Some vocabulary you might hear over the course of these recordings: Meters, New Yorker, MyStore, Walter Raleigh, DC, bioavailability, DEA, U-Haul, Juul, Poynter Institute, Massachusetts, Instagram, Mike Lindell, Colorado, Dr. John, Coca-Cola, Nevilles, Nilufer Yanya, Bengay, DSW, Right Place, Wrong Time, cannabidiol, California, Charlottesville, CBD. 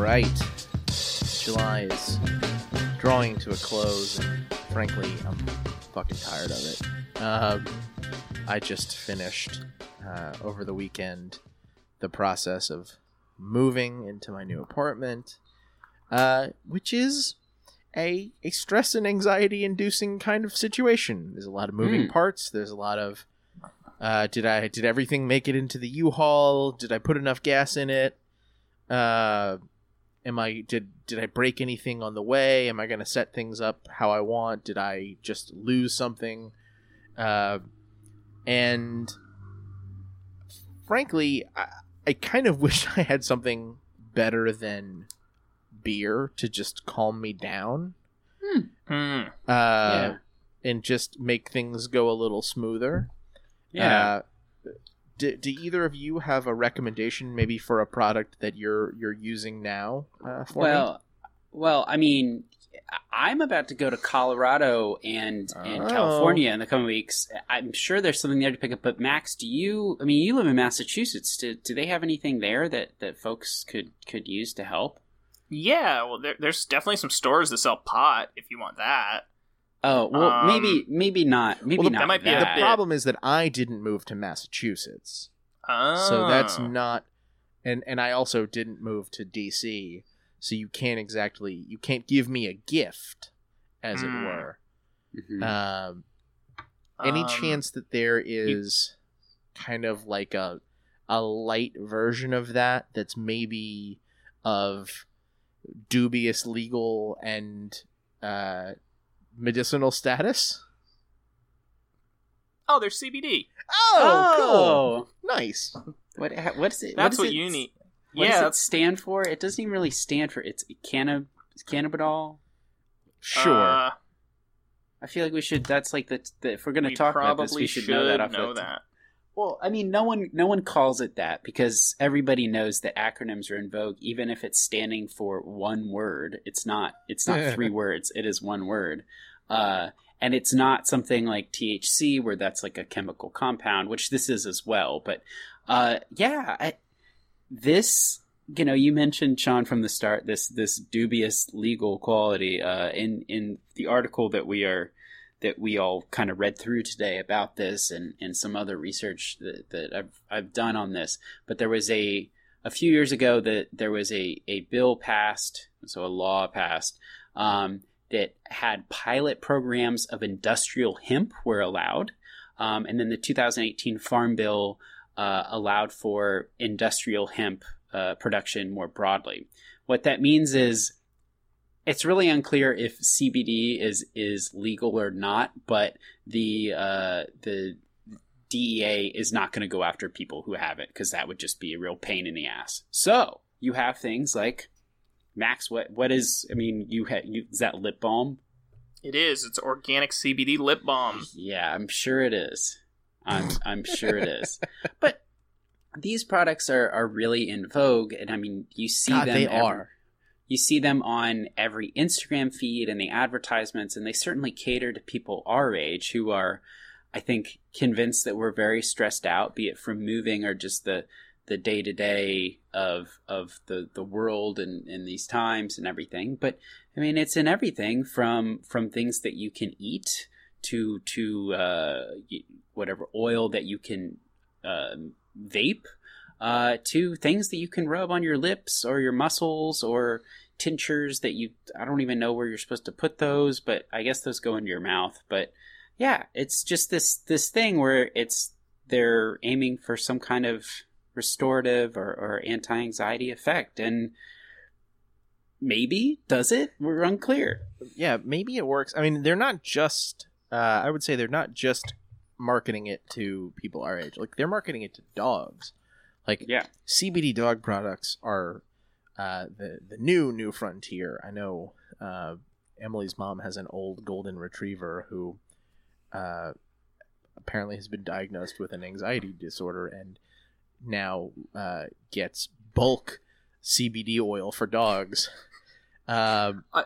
Right. July is drawing to a close, and frankly, I'm fucking tired of it. I just finished, over the weekend, the process of moving into my new apartment, which is a stress and anxiety-inducing kind of situation. There's a lot of moving parts. There's a lot of, did everything make it into the U-Haul? Did I put enough gas in it? Did I break anything on the way? Am I going to set things up how I want? Did I just lose something? And frankly, I kind of wish I had something better than beer to just calm me down. And just make things go a little smoother. Yeah. Do either of you have a recommendation maybe for a product that you're using now for me? Well, I mean, I'm about to go to Colorado and California in the coming weeks. I'm sure there's something there to pick up. But Max, you live in Massachusetts. Do they have anything there that folks could use to help? Yeah, well, there's definitely some stores that sell pot if you want that. Oh, well, maybe not. Maybe not. That might be the problem is that I didn't move to Massachusetts. Oh. So that's not... And I also didn't move to DC, so you can't exactly... You can't give me a gift, as it were. Mm-hmm. Any chance that there is kind of like a light version of that that's maybe of dubious legal and... medicinal status? Oh, there's CBD. Oh, cool. Nice. What is it? That's what you need. What does it stand for? It doesn't even really stand for it's cannabidiol. Sure. I feel like we should. That's like the if we're going to talk about this, we should know that. Well, I mean, no one calls it that because everybody knows that acronyms are in vogue. Even if it's standing for one word, it's not three words. It is one word, and it's not something like THC where that's like a chemical compound, which this is as well. But this, you know, you mentioned, Sean, from the start this dubious legal quality in the article that we all kind of read through today about this and some other research that I've done on this. But there was a few years ago that there was a bill passed, so a law passed, that had pilot programs of industrial hemp were allowed. And then the 2018 Farm Bill allowed for industrial hemp production more broadly. What that means is it's really unclear if CBD is legal or not, but the DEA is not going to go after people who have it because that would just be a real pain in the ass. So you have things like, Max, what is? I mean, is that lip balm? It is. It's organic CBD lip balm. Yeah, I'm sure it is. I'm sure it is. But these products are really in vogue, and I mean, you see them. They are. You see them on every Instagram feed and the advertisements, and they certainly cater to people our age who are, I think, convinced that we're very stressed out, be it from moving or just the day-to-day of the world and in these times and everything. But, I mean, it's in everything from things that you can eat to whatever oil that you can vape. To things that you can rub on your lips or your muscles or tinctures that I don't even know where you're supposed to put those, but I guess those go into your mouth. But yeah, it's just this thing where they're aiming for some kind of restorative or anti-anxiety effect. And maybe, does it? We're unclear. Yeah, maybe it works. I mean, they're not just, I would say they're not just marketing it to people our age. Like, they're marketing it to dogs. Like, yeah. CBD dog products are the new frontier. I know Emily's mom has an old golden retriever who apparently has been diagnosed with an anxiety disorder and now gets bulk CBD oil for dogs. I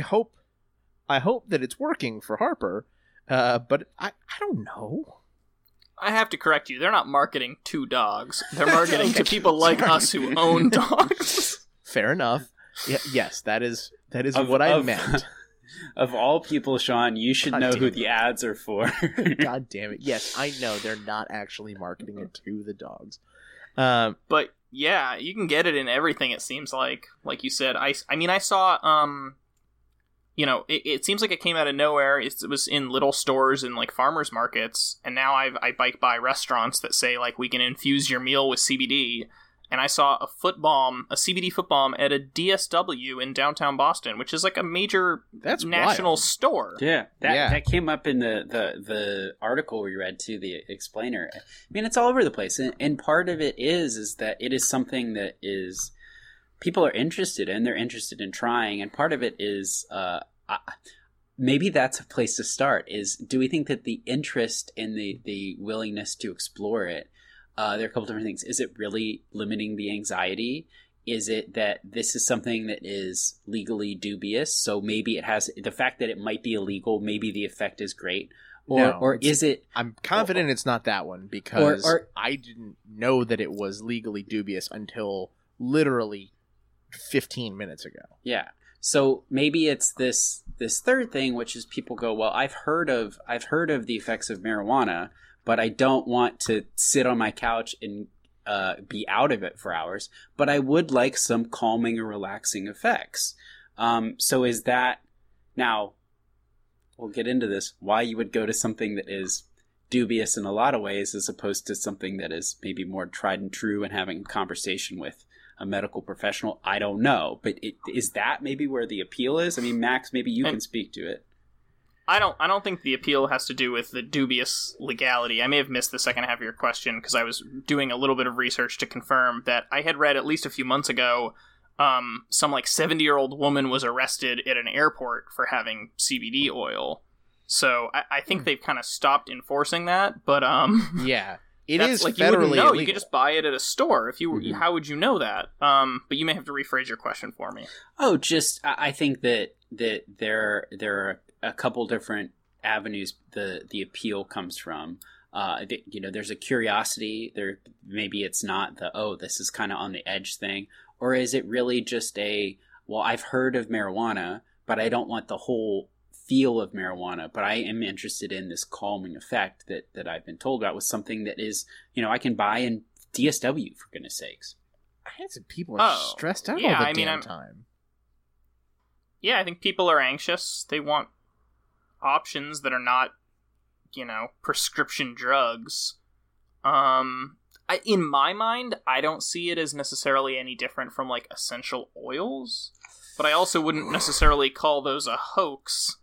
hope that it's working for Harper, but I don't know. I have to correct you. They're not marketing to dogs. They're marketing to people like us who own dogs. Fair enough. Yeah, yes, that is what I meant. Of all people, Sean, you should know who the ads are for. God damn it. Yes, I know. They're not actually marketing it to the dogs. But yeah, you can get it in everything, it seems like. Like you said, I saw... You know, it seems like it came out of nowhere. It was in little stores and, like, farmers markets. And now I bike by restaurants that say, like, we can infuse your meal with CBD. And I saw a CBD foot balm at a DSW in downtown Boston, which is, like, a major national store. Yeah. That came up in the article we read, too, the explainer. I mean, it's all over the place. And part of it is that it is something that is... people are interested in, they're interested in trying. And part of it is, maybe that's a place to start is, do we think that the interest and the willingness to explore it, there are a couple different things. Is it really limiting the anxiety? Is it that this is something that is legally dubious? So maybe it has the fact that it might be illegal. Maybe the effect is great. Or is it? I'm confident it's not that one because I didn't know that it was legally dubious until literally 15 minutes ago. Yeah. So maybe it's this third thing, which is people go, well, I've heard of the effects of marijuana, but I don't want to sit on my couch and be out of it for hours, but I would like some calming or relaxing effects. So is that, now we'll get into this, why you would go to something that is dubious in a lot of ways as opposed to something that is maybe more tried and true and having a conversation with a medical professional. I don't know, but is that maybe where the appeal is? I mean, Max, maybe you can speak to it. I don't think the appeal has to do with the dubious legality. I may have missed the second half of your question because I was doing a little bit of research to confirm that I had read at least a few months ago, some like 70-year-old woman was arrested at an airport for having CBD oil. So I think they've kind of stopped enforcing that, but yeah. It is like federally illegal. You could just buy it at a store. If you were, mm-hmm. How would you know that? But you may have to rephrase your question for me. Oh, just I think that there are a couple different avenues the appeal comes from. You know, there's a curiosity. There maybe it's not the this is kind of on the edge thing, or is it really just a I've heard of marijuana, but I don't want the whole feel of marijuana, but I am interested in this calming effect that I've been told about with something that is, you know, I can buy in DSW, for goodness sakes. I think that people are stressed out all the time. Yeah, I think people are anxious. They want options that are not, you know, prescription drugs. In my mind, I don't see it as necessarily any different from, like, essential oils, but I also wouldn't necessarily call those a hoax.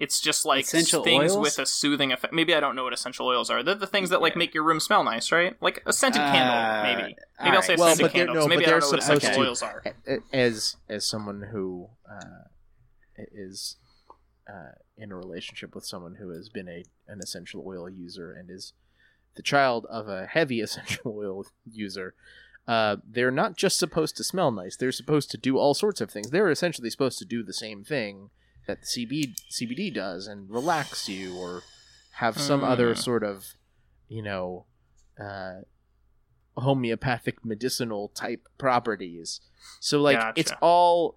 It's just like essential things oils? With a soothing effect. Maybe I don't know what essential oils are. They're the things that like make your room smell nice, right? Like a scented candle, maybe. Maybe I'll say a scented candle. No, maybe I don't know what essential oils are. As someone who is in a relationship with someone who has been an essential oil user and is the child of a heavy essential oil user, they're not just supposed to smell nice. They're supposed to do all sorts of things. They're essentially supposed to do the same thing that the CBD does and relax you or have some other sort of, you know, homeopathic medicinal type properties. So like gotcha. It's all,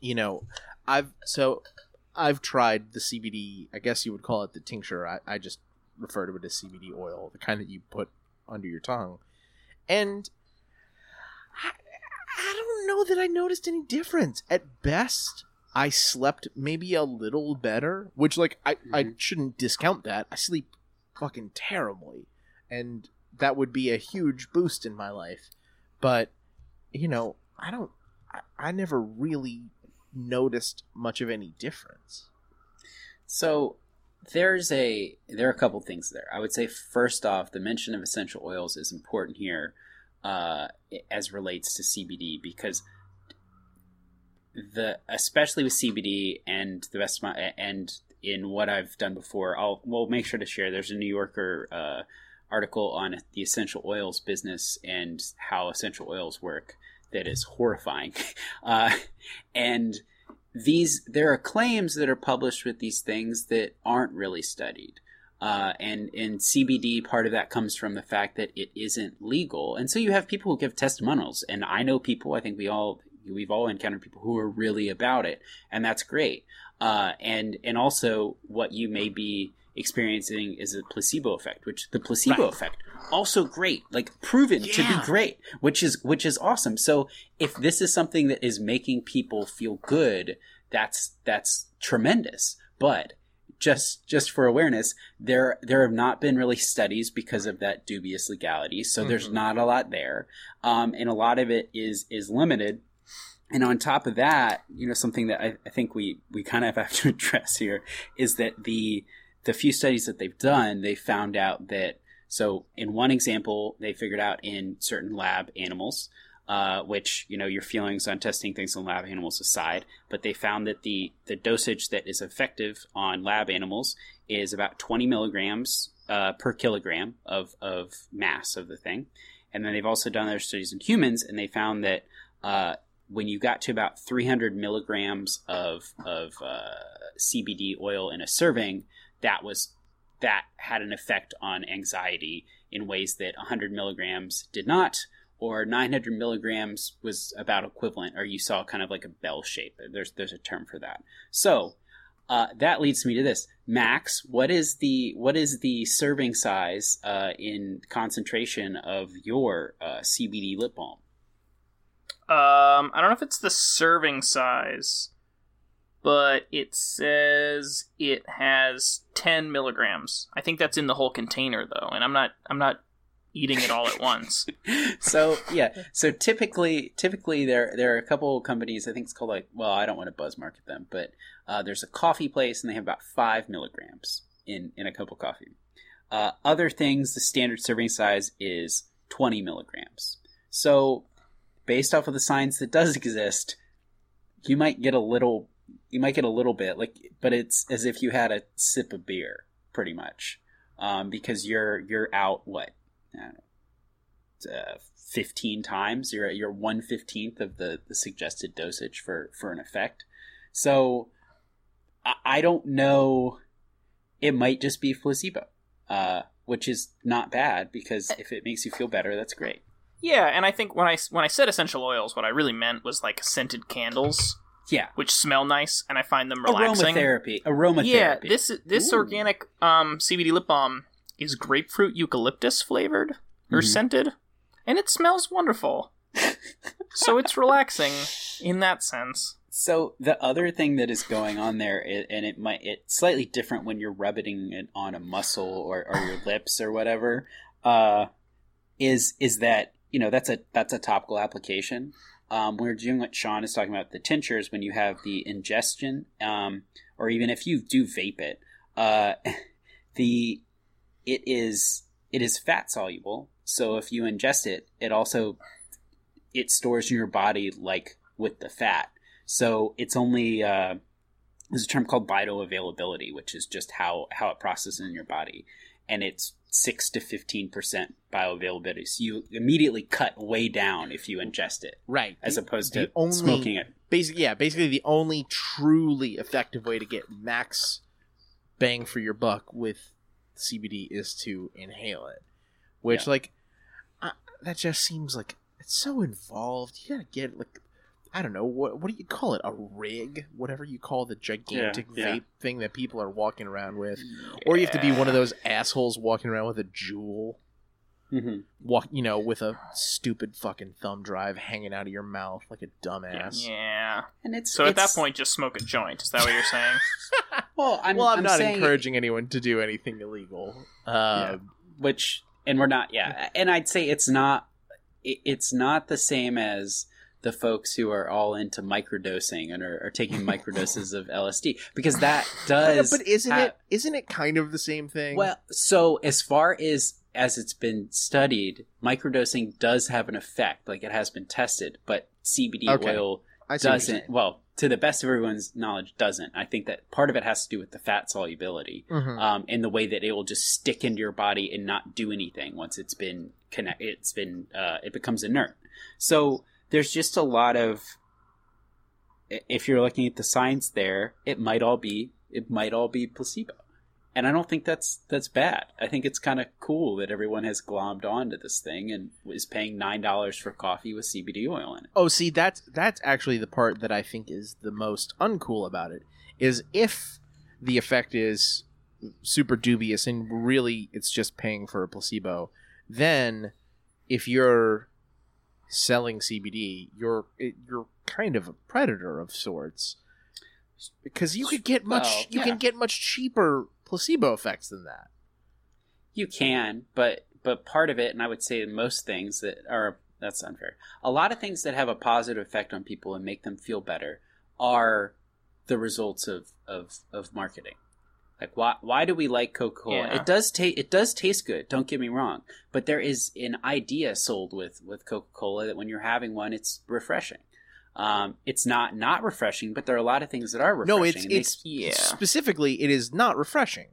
you know, I've tried the CBD, I guess you would call it the tincture. I just refer to it as CBD oil, the kind that you put under your tongue. And I don't know that I noticed any difference. At best, I slept maybe a little better, which, like, I shouldn't discount that. I sleep fucking terribly, and that would be a huge boost in my life. But, you know, I never really noticed much of any difference. So There are a couple things there. I would say, first off, the mention of essential oils is important here as relates to CBD, because especially with CBD and the rest of my, and in what I've done before, we'll make sure to share. There's a New Yorker article on the essential oils business and how essential oils work that is horrifying. And there are claims that are published with these things that aren't really studied. And CBD, part of that comes from the fact that it isn't legal. And so you have people who give testimonials, and I know people, I think we've all encountered people who are really about it, and that's great. And also what you may be experiencing is a placebo effect, which the placebo effect also great, like proven to be great, which is awesome. So if this is something that is making people feel good, that's tremendous. But just for awareness, there have not been really studies because of that dubious legality. So there's not a lot there. And a lot of it is limited. And on top of that, something that I think we kind of have to address here is that the few studies that they've done, they found out that, so in one example, they figured out in certain lab animals, which, your feelings on testing things on lab animals aside, but they found that the dosage that is effective on lab animals is about 20 milligrams per kilogram of mass of the thing. And then they've also done other studies in humans, and they found that when you got to about 300 milligrams of CBD oil in a serving, that had an effect on anxiety in ways that 100 milligrams did not, or 900 milligrams was about equivalent, or you saw kind of like a bell shape. There's a term for that. So that leads me to this. Max, what is the serving size in concentration of your CBD lip balm? I don't know if it's the serving size, but it says it has 10 milligrams. I think that's in the whole container, though, and I'm not eating it all at once. So yeah, so typically there are a couple companies. I think it's called I don't want to buzz market them, but there's a coffee place and they have about 5 milligrams in a cup of coffee. Other things, the standard serving size is 20 milligrams. So based off of the science that does exist, you might get a little bit, but it's as if you had a sip of beer, pretty much, because you're out 15 times. You're 1/15 of the suggested dosage for an effect. So I don't know. It might just be placebo, which is not bad, because if it makes you feel better, that's great. Yeah, and I think when I said essential oils, what I really meant was like scented candles. Yeah, which smell nice, and I find them relaxing. Aromatherapy. Yeah, this organic CBD lip balm is grapefruit eucalyptus flavored or scented, and it smells wonderful. So it's relaxing in that sense. So the other thing that is going on there, and it's slightly different when you're rubbing it on a muscle or your lips or whatever, is that that's a topical application. We're doing what Sean is talking about, the tinctures, when you have the ingestion, or even if you do vape it, it is fat soluble. So if you ingest it, it stores in your body like with the fat. So it's only there's a term called bioavailability, which is just how it processes in your body, and it's 6 to 15% bioavailability. So you immediately cut way down if you ingest it. Right. As opposed to smoking it. Basically the only truly effective way to get max bang for your buck with CBD is to inhale it. Which, that just seems like it's so involved. You gotta get, I don't know, what do you call it? A rig? Whatever you call the gigantic vape thing that people are walking around with. Yeah. Or you have to be one of those assholes walking around with a Juul. Mm-hmm. With a stupid fucking thumb drive hanging out of your mouth like a dumbass. Yeah. And at that point, just smoke a joint. Is that what you're saying? Well, I'm not encouraging anyone to do anything illegal. Which, and we're not, yeah. And I'd say it's not the same as the folks who are all into microdosing and are taking microdoses of LSD, because that does. But isn't it kind of the same thing? Well, so as far as it's been studied, microdosing does have an effect, like it has been tested, but CBD oil doesn't. Well, to the best of everyone's knowledge, doesn't. I think that part of it has to do with the fat solubility, and the way that it will just stick into your body and not do anything once it's been it becomes inert. So there's just a lot of, if you're looking at the science there, it might all be placebo. And I don't think that's bad. I think it's kind of cool that everyone has glommed onto this thing and is paying $9 for coffee with CBD oil in it. Oh, see, that's actually the part that I think is the most uncool about it, is if the effect is super dubious and really it's just paying for a placebo, then if you're selling CBD, you're kind of a predator of sorts, because you could get much cheaper placebo effects than that. You can, but part of it, and I would say most things that's unfair. A lot of things that have a positive effect on people and make them feel better are the results of marketing. Like why do we like Coca-Cola? Yeah. It does taste good, don't get me wrong, but there is an idea sold with Coca-Cola that when you're having one, it's refreshing. It's not refreshing, but there are a lot of things that are refreshing. No, specifically, it is not refreshing.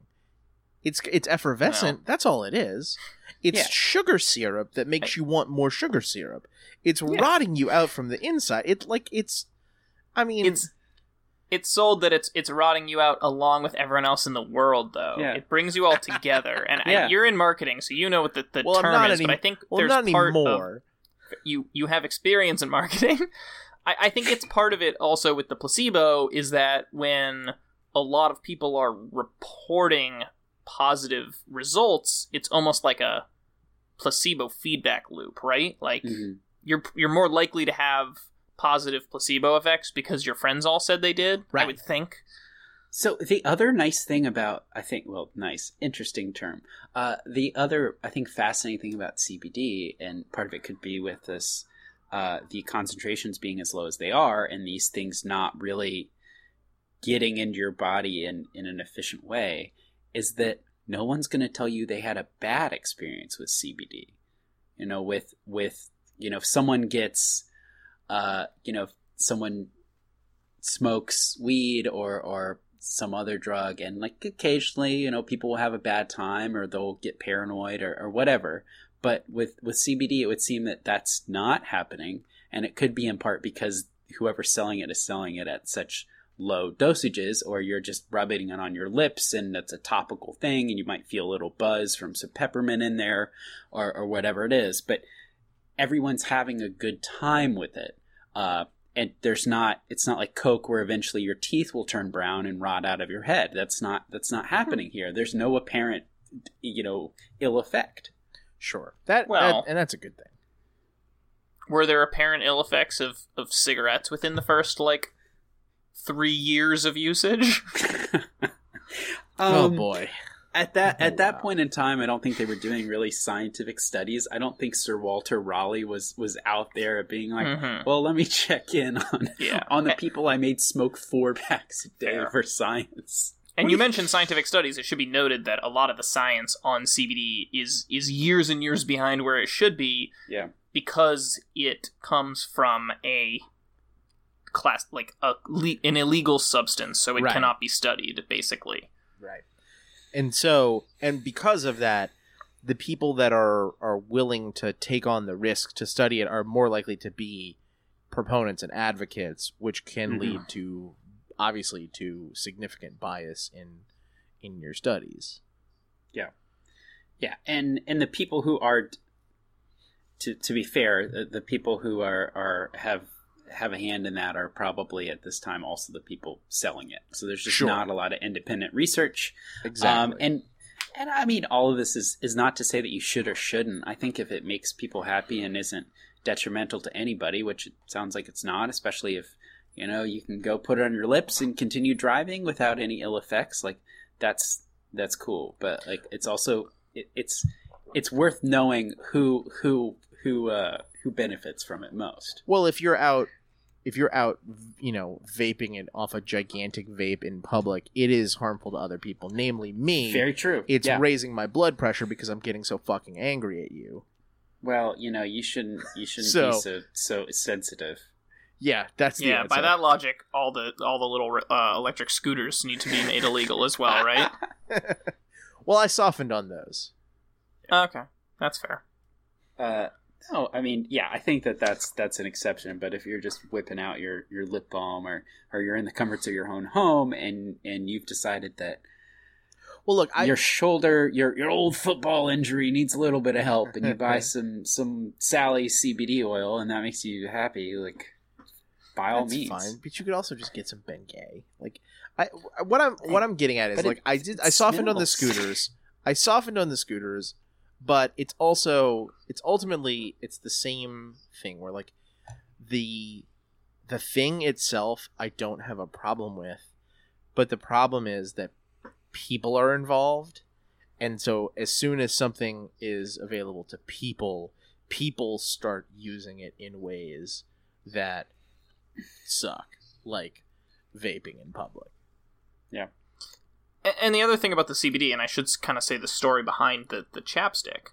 It's effervescent. No. That's all it is. It's sugar syrup that makes you want more sugar syrup. It's rotting you out from the inside. It's sold that it's rotting you out along with everyone else in the world, though. Yeah. It brings you all together, and you're in marketing, so you know what the term is. But I think there's not part anymore. Of you have experience in marketing. I think it's part of it also with the placebo is that when a lot of people are reporting positive results, it's almost like a placebo feedback loop, right? Like you're more likely to have positive placebo effects because your friends all said they did, right. I would think. So the other nice thing about, interesting term. The other, I think, fascinating thing about CBD, and part of it could be with this, the concentrations being as low as they are and these things not really getting into your body in an efficient way, is that no one's going to tell you they had a bad experience with CBD. You know, if someone gets, someone smokes weed or some other drug, and like occasionally, people will have a bad time or they'll get paranoid or whatever. But with CBD, it would seem that that's not happening, and it could be in part because whoever's selling it is selling it at such low dosages, or you're just rubbing it on your lips, and that's a topical thing, and you might feel a little buzz from some peppermint in there, or whatever it is. But everyone's having a good time with it, and it's not like Coke, where eventually your teeth will turn brown and rot out of your head. That's not happening here. There's no apparent, ill effect. Sure. And that's a good thing. Were there apparent ill effects of cigarettes within the first 3 years of usage? Oh boy. At that point in time, I don't think they were doing really scientific studies. I don't think Sir Walter Raleigh was out there being like, well, let me check in on the people I made smoke 4 packs a day for science. And you mentioned scientific studies. It should be noted that a lot of the science on CBD is years and years behind where it should be, because it comes from a class an illegal substance, so it cannot be studied, basically. Right. And because of that, the people that are willing to take on the risk to study it are more likely to be proponents and advocates, which can lead to, obviously, to significant bias in your studies. And the people who are, to be fair, the people who are have a hand in that are probably at this time also the people selling it, so there's just not a lot of independent research. Exactly. And I mean, all of this is not to say that you should or shouldn't. I think if it makes people happy and isn't detrimental to anybody, which it sounds like it's not, especially if you can go put it on your lips and continue driving without any ill effects. Like that's cool, but it's also it's worth knowing who who benefits from it most. Well, if you're out, you know, vaping it off a gigantic vape in public, it is harmful to other people, namely me. Very true. It's raising my blood pressure because I'm getting so fucking angry at you. Well, you know, you shouldn't be so sensitive. Yeah, that's the answer. By that logic, all the little electric scooters need to be made illegal as well, right? Well, I softened on those. Okay, that's fair. No, I mean, yeah, I think that's an exception. But if you're just whipping out your lip balm or you're in the comforts of your own home and you've decided that, well, look, your shoulder, your old football injury needs a little bit of help, and you buy some Sally CBD oil, and that makes you happy. Like, by all means, fine. But you could also just get some Bengay. Like, what I'm getting at is, like, I softened on the scooters. I softened on the scooters. But it's ultimately the same thing where, like, the thing itself I don't have a problem with, but the problem is that people are involved, and so as soon as something is available to people start using it in ways that suck, like vaping in public. Yeah. And the other thing about the CBD, and I should kind of say the story behind the chapstick,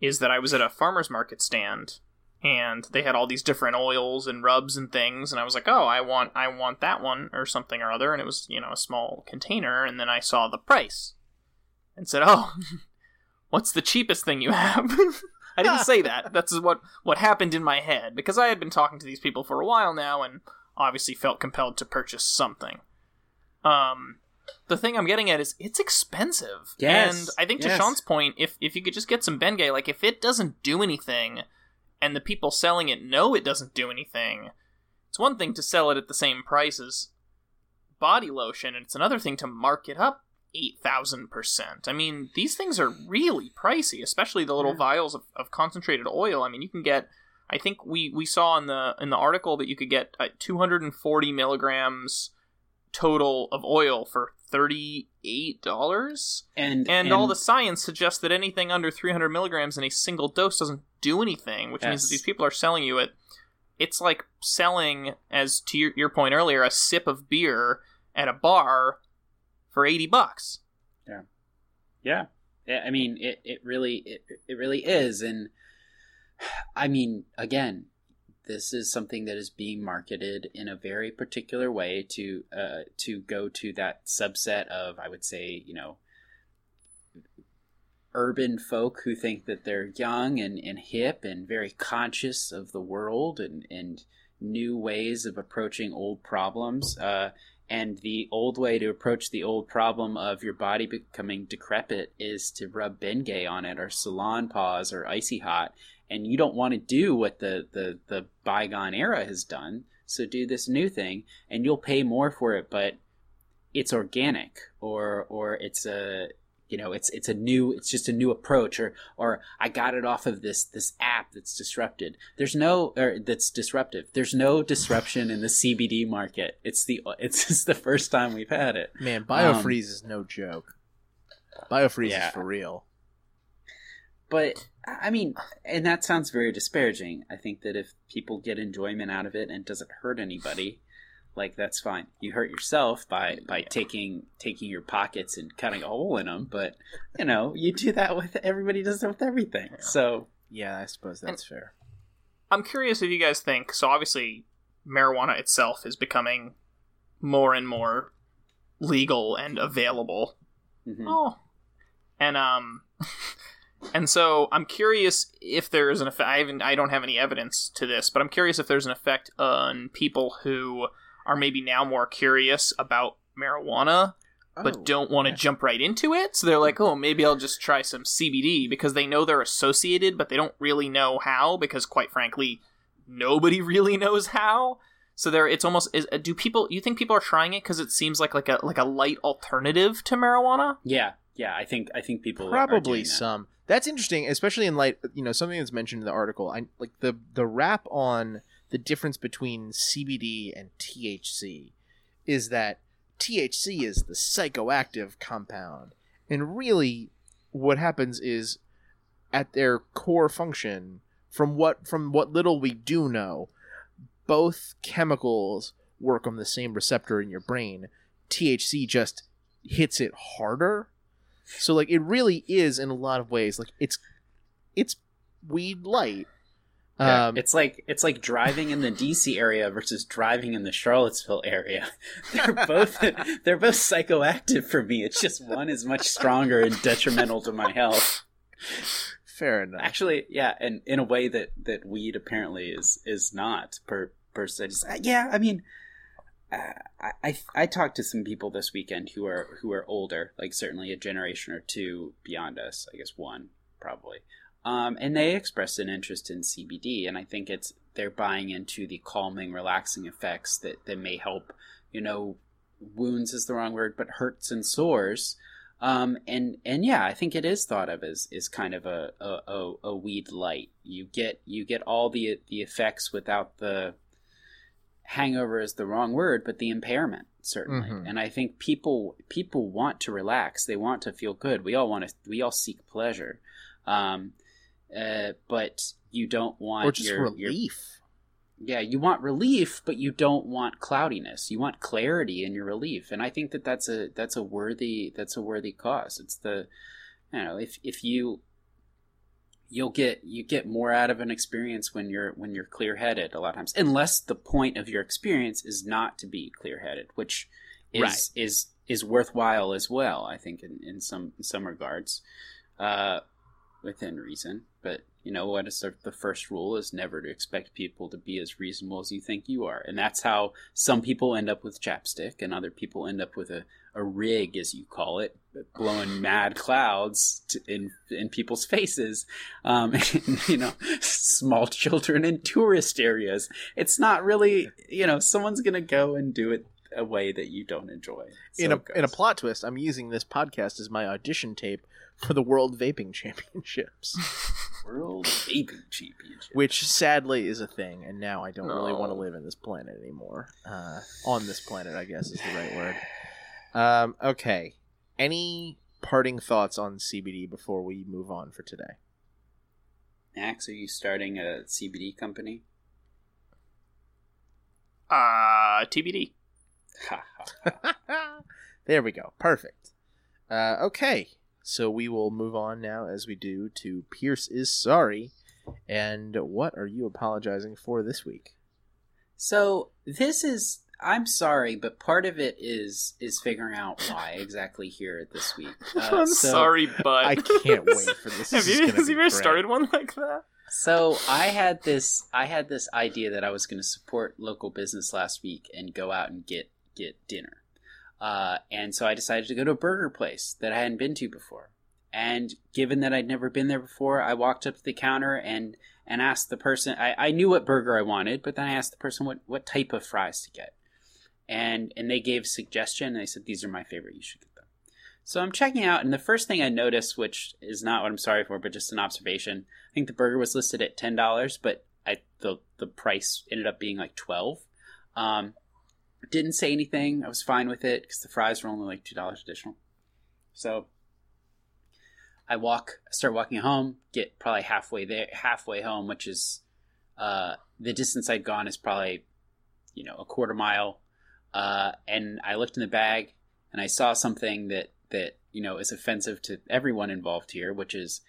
is that I was at a farmer's market stand, and they had all these different oils and rubs and things, and I was like, oh, I want that one or something or other, and it was, you know, a small container, and then I saw the price, and said, oh, what's the cheapest thing you have? I didn't say that. That's what happened in my head, because I had been talking to these people for a while now, and obviously felt compelled to purchase something. The thing I'm getting at is it's expensive. Yes. And I think to Sean's point, if you could just get some Bengay, like if it doesn't do anything and the people selling it know it doesn't do anything, it's one thing to sell it at the same price as body lotion, and it's another thing to mark it up 8,000%. I mean, these things are really pricey, especially the little vials of concentrated oil. I mean, you can get, I think we saw in the article that you could get 240 milligrams total of oil for $38, and all the science suggests that anything under 300 milligrams in a single dose doesn't do anything, which means that these people are selling you it's like selling, as to your point earlier, a sip of beer at a bar for $80. Yeah, I mean, it really is, and I mean, again, this is something that is being marketed in a very particular way to go to that subset of, I would say, you know, urban folk who think that they're young and hip and very conscious of the world and new ways of approaching old problems. And the old way to approach the old problem of your body becoming decrepit is to rub Bengay on it or Salon Paws or Icy Hot. And you don't want to do what the bygone era has done, so do this new thing, and you'll pay more for it, but it's organic, or it's a, you know, it's just a new approach, or I got it off of this app that's disrupted. That's disruptive. There's no disruption in the CBD market. It's just the first time we've had it. Man, Biofreeze is no joke. Biofreeze is for real. But, I mean, and that sounds very disparaging. I think that if people get enjoyment out of it and it doesn't hurt anybody, like, that's fine. You hurt yourself by taking your pockets and cutting a hole in them, but, you know, you do that with, everybody does that with everything. Yeah. So, yeah, I suppose that's fair. I'm curious if you guys think, so obviously marijuana itself is becoming more and more legal and available. Mm-hmm. Oh. And, And so I'm curious if there is an effect. I don't have any evidence to this, but I'm curious if there's an effect on people who are maybe now more curious about marijuana, but don't want to jump right into it. So they're like, oh, maybe I'll just try some CBD, because they know they're associated, but they don't really know how, because quite frankly, nobody really knows how. So it's almost, you think people are trying it because it seems like a light alternative to marijuana? Yeah. Yeah, I think people probably are doing that. Some. That's interesting, especially in light, you know, something that's mentioned in the article. I like the rap on the difference between CBD and THC is that THC is the psychoactive compound, and really what happens is at their core function, from what little we do know, both chemicals work on the same receptor in your brain. THC just hits it harder. So like it really is in a lot of ways like it's weed light. Yeah, it's like driving in the DC area versus driving in the Charlottesville area. They're both psychoactive for me. It's just one is much stronger and detrimental to my health. Fair enough. Actually, yeah, and in a way that weed apparently is not per se. Yeah, I mean, I talked to some people this weekend who are older, like certainly a generation or two beyond us. I guess one probably. And they expressed an interest in CBD, and I think they're buying into the calming, relaxing effects that may help, wounds is the wrong word, but hurts and sores. And yeah, I think it is thought of as kind of a weed light. You get all the effects without the hangover is the wrong word, but the impairment. Certainly. Mm-hmm. And I think people want to relax. They want to feel good. We all seek pleasure. But you don't want or just relief. You want relief, but you don't want cloudiness. You want clarity in your relief, and I think that's a worthy cause. It's the you'll get more out of an experience when you're clear headed a lot of times, unless the point of your experience is not to be clear headed, which is right. is worthwhile as well. I think in some regards. Within reason, but what is the first rule is never to expect people to be as reasonable as you think you are, and that's how some people end up with chapstick and other people end up with a rig, as you call it, blowing mad clouds in people's faces, small children in tourist areas. It's not really someone's gonna go and do it a way that you don't enjoy. So in a plot twist, I'm using this podcast as my audition tape for the World Vaping Championships. World Vaping Championships. Which sadly is a thing, and now I don't really want to live in this planet anymore. On this planet, I guess is the right word. Okay. Any parting thoughts on CBD before we move on for today? Max, are you starting a CBD company? TBD. There we go. Perfect. Okay. So we will move on now, as we do, to Pierce is Sorry. And what are you apologizing for this week? So this is, I'm sorry, but part of it is figuring out why exactly here this week. I'm sorry, but I can't wait for this. Have you ever started one like that? So I had this idea that I was going to support local business last week and go out and get dinner. And so I decided to go to a burger place that I hadn't been to before. And given that I'd never been there before, I walked up to the counter and asked the person, I knew what burger I wanted, but then I asked the person what type of fries to get. And they gave a suggestion, and they said, these are my favorite, you should get them. So I'm checking out, and the first thing I noticed, which is not what I'm sorry for, but just an observation, I think the burger was listed at $10, but the price ended up being like $12. Didn't say anything. I was fine with it because the fries were only like $2 additional. So I start walking home, get probably halfway home, which is the distance I'd gone is probably, a quarter mile. And I looked in the bag and I saw something that is offensive to everyone involved here, which is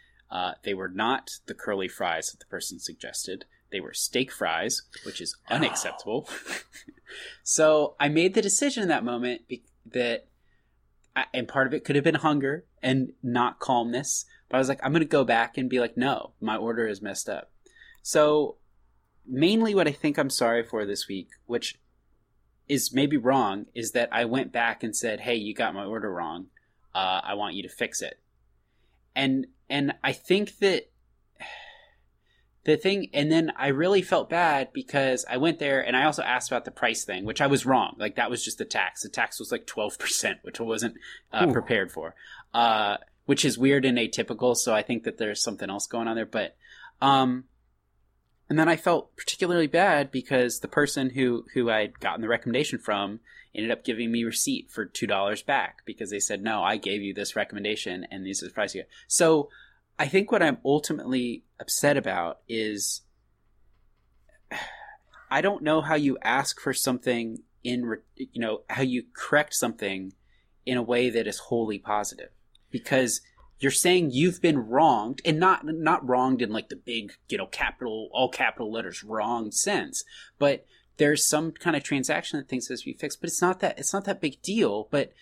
they were not the curly fries that the person suggested. They were steak fries, which is unacceptable. So I made the decision in that moment and part of it could have been hunger and not calmness. But I was like, I'm going to go back and be like, no, my order is messed up. So mainly what I think I'm sorry for this week, which is maybe wrong, is that I went back and said, hey, you got my order wrong. I want you to fix it. And I think that... and then I really felt bad because I went there and I also asked about the price thing, which I was wrong. Like, that was just the tax. The tax was like 12%, which I wasn't prepared for, which is weird and atypical. So I think that there's something else going on there. But, and then I felt particularly bad because the person who I'd gotten the recommendation from ended up giving me a receipt for $2 back because they said, no, I gave you this recommendation and these are the price you get. So I think what I'm ultimately upset about is I don't know how you ask for something in, you know, how you correct something in a way that is wholly positive, because you're saying you've been wronged, and not wronged in like the big, you know, capital, all capital letters, wrong sense, but there's some kind of transaction that things has to be fixed, but it's not that big deal. But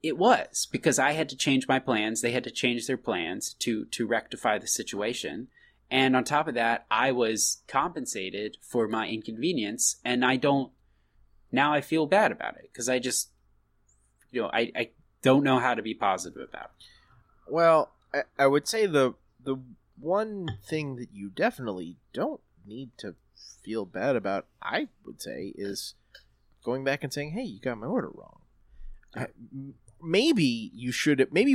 it was, because I had to change my plans. They had to change their plans to rectify the situation. And on top of that, I was compensated for my inconvenience. And now I feel bad about it, because I just, you know, I don't know how to be positive about it. Well, I would say the one thing that you definitely don't need to feel bad about, I would say, is going back and saying, hey, you got my order wrong. Maybe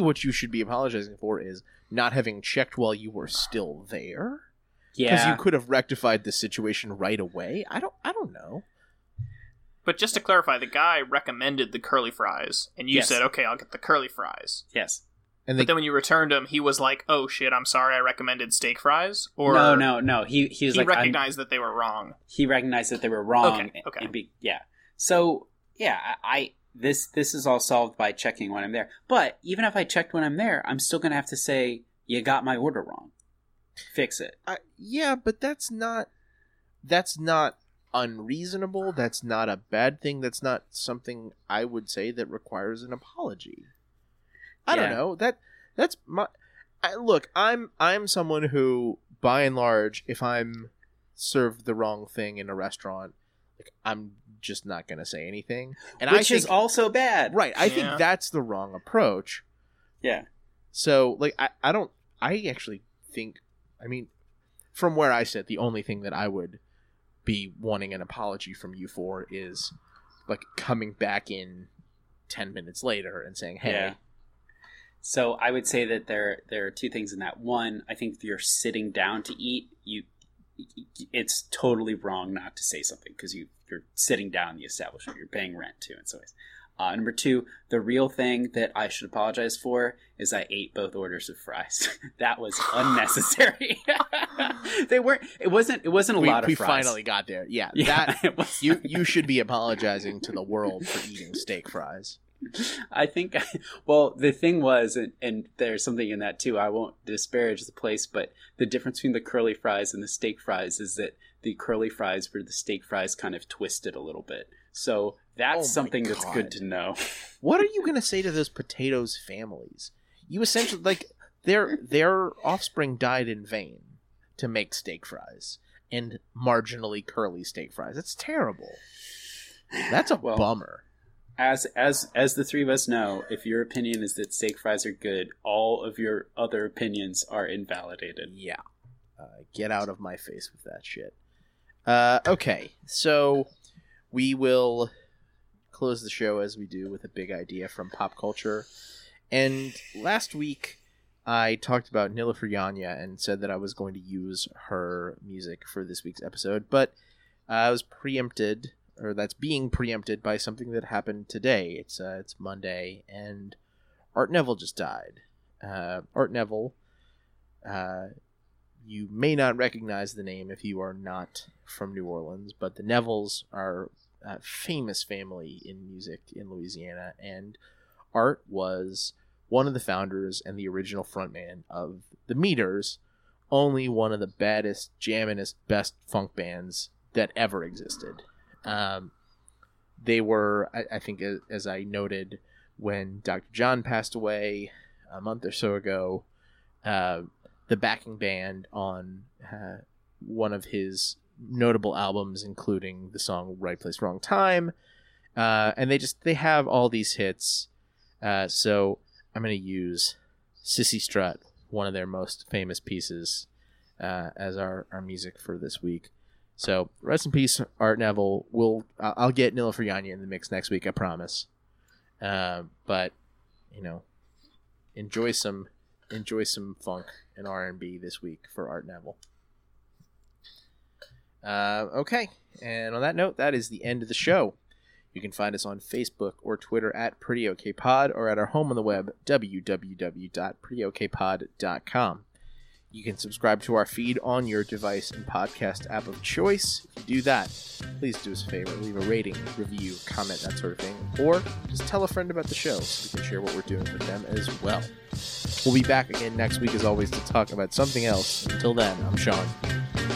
what you should be apologizing for is not having checked while you were still there. Yeah. Because you could have rectified the situation right away. I don't know. But just to clarify, the guy recommended the curly fries, and you said, okay, I'll get the curly fries. Yes. And but then when you returned him, he was like, oh shit, I'm sorry, I recommended steak fries? Or No. He was like, recognized that they were wrong. He recognized that they were wrong. Okay. Yeah. So, yeah, This is all solved by checking when I'm there. But even if I checked when I'm there, I'm still going to have to say, you got my order wrong. Fix it. Yeah, but that's not unreasonable. That's not a bad thing. That's not something I would say that requires an apology. I don't know. That's my... Look, I'm someone who, by and large, if I'm served the wrong thing in a restaurant, like, I'm just not going to say anything. And Which is also bad. Right. I think that's the wrong approach. Yeah. So, like, I mean, from where I sit, the only thing that I would be wanting an apology from you for is, like, coming back in 10 minutes later and saying, hey. Yeah. So I would say that there are two things in that. One, I think if you're sitting down to eat, it's totally wrong not to say something, because you're sitting down in the establishment. You're paying rent, too, in some ways. Number two, the real thing that I should apologize for is I ate both orders of fries. That was unnecessary. They weren't. It wasn't a lot of fries. We finally got there. Yeah, that you should be apologizing to the world for eating steak fries. I think. Well, the thing was, and there's something in that too. I won't disparage the place, but the difference between the curly fries and the steak fries is that the curly fries were the steak fries kind of twisted a little bit. So that's something that's good to know. What are you going to say to those potatoes families? You essentially, like, their offspring died in vain to make steak fries and marginally curly steak fries. That's terrible. That's a bummer. As the three of us know, if your opinion is that steak fries are good, all of your other opinions are invalidated. Yeah. Get out of my face with that shit. Okay, so we will close the show as we do with a big idea from pop culture. And last week, I talked about Nilufer Yanya and said that I was going to use her music for this week's episode, but I was preempted... or that's being preempted by something that happened today. It's Monday, and Art Neville just died. Art Neville, you may not recognize the name if you are not from New Orleans, but the Nevilles are a famous family in music in Louisiana, and Art was one of the founders and the original frontman of the Meters, only one of the baddest, jamminest, best funk bands that ever existed. They were, I think, as I noted, when Dr. John passed away a month or so ago, the backing band on one of his notable albums, including the song Right Place, Wrong Time. And they have all these hits. So I'm going to use Sissy Strut, one of their most famous pieces, as our music for this week. So, rest in peace, Art Neville. I'll get Nilufer Yanya in the mix next week, I promise. But, you know, enjoy some funk and R&B this week for Art Neville. Okay, and on that note, that is the end of the show. You can find us on Facebook or Twitter at Pretty Okay Pod, or at our home on the web, www.prettyokpod.com. You can subscribe to our feed on your device and podcast app of choice. If you do that, please do us a favor. Leave a rating, review, comment, that sort of thing. Or just tell a friend about the show so we can share what we're doing with them as well. We'll be back again next week, as always, to talk about something else. Until then, I'm Sean.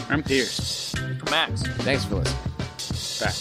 I'm Pierce. I'm Max. Thanks for listening. Back.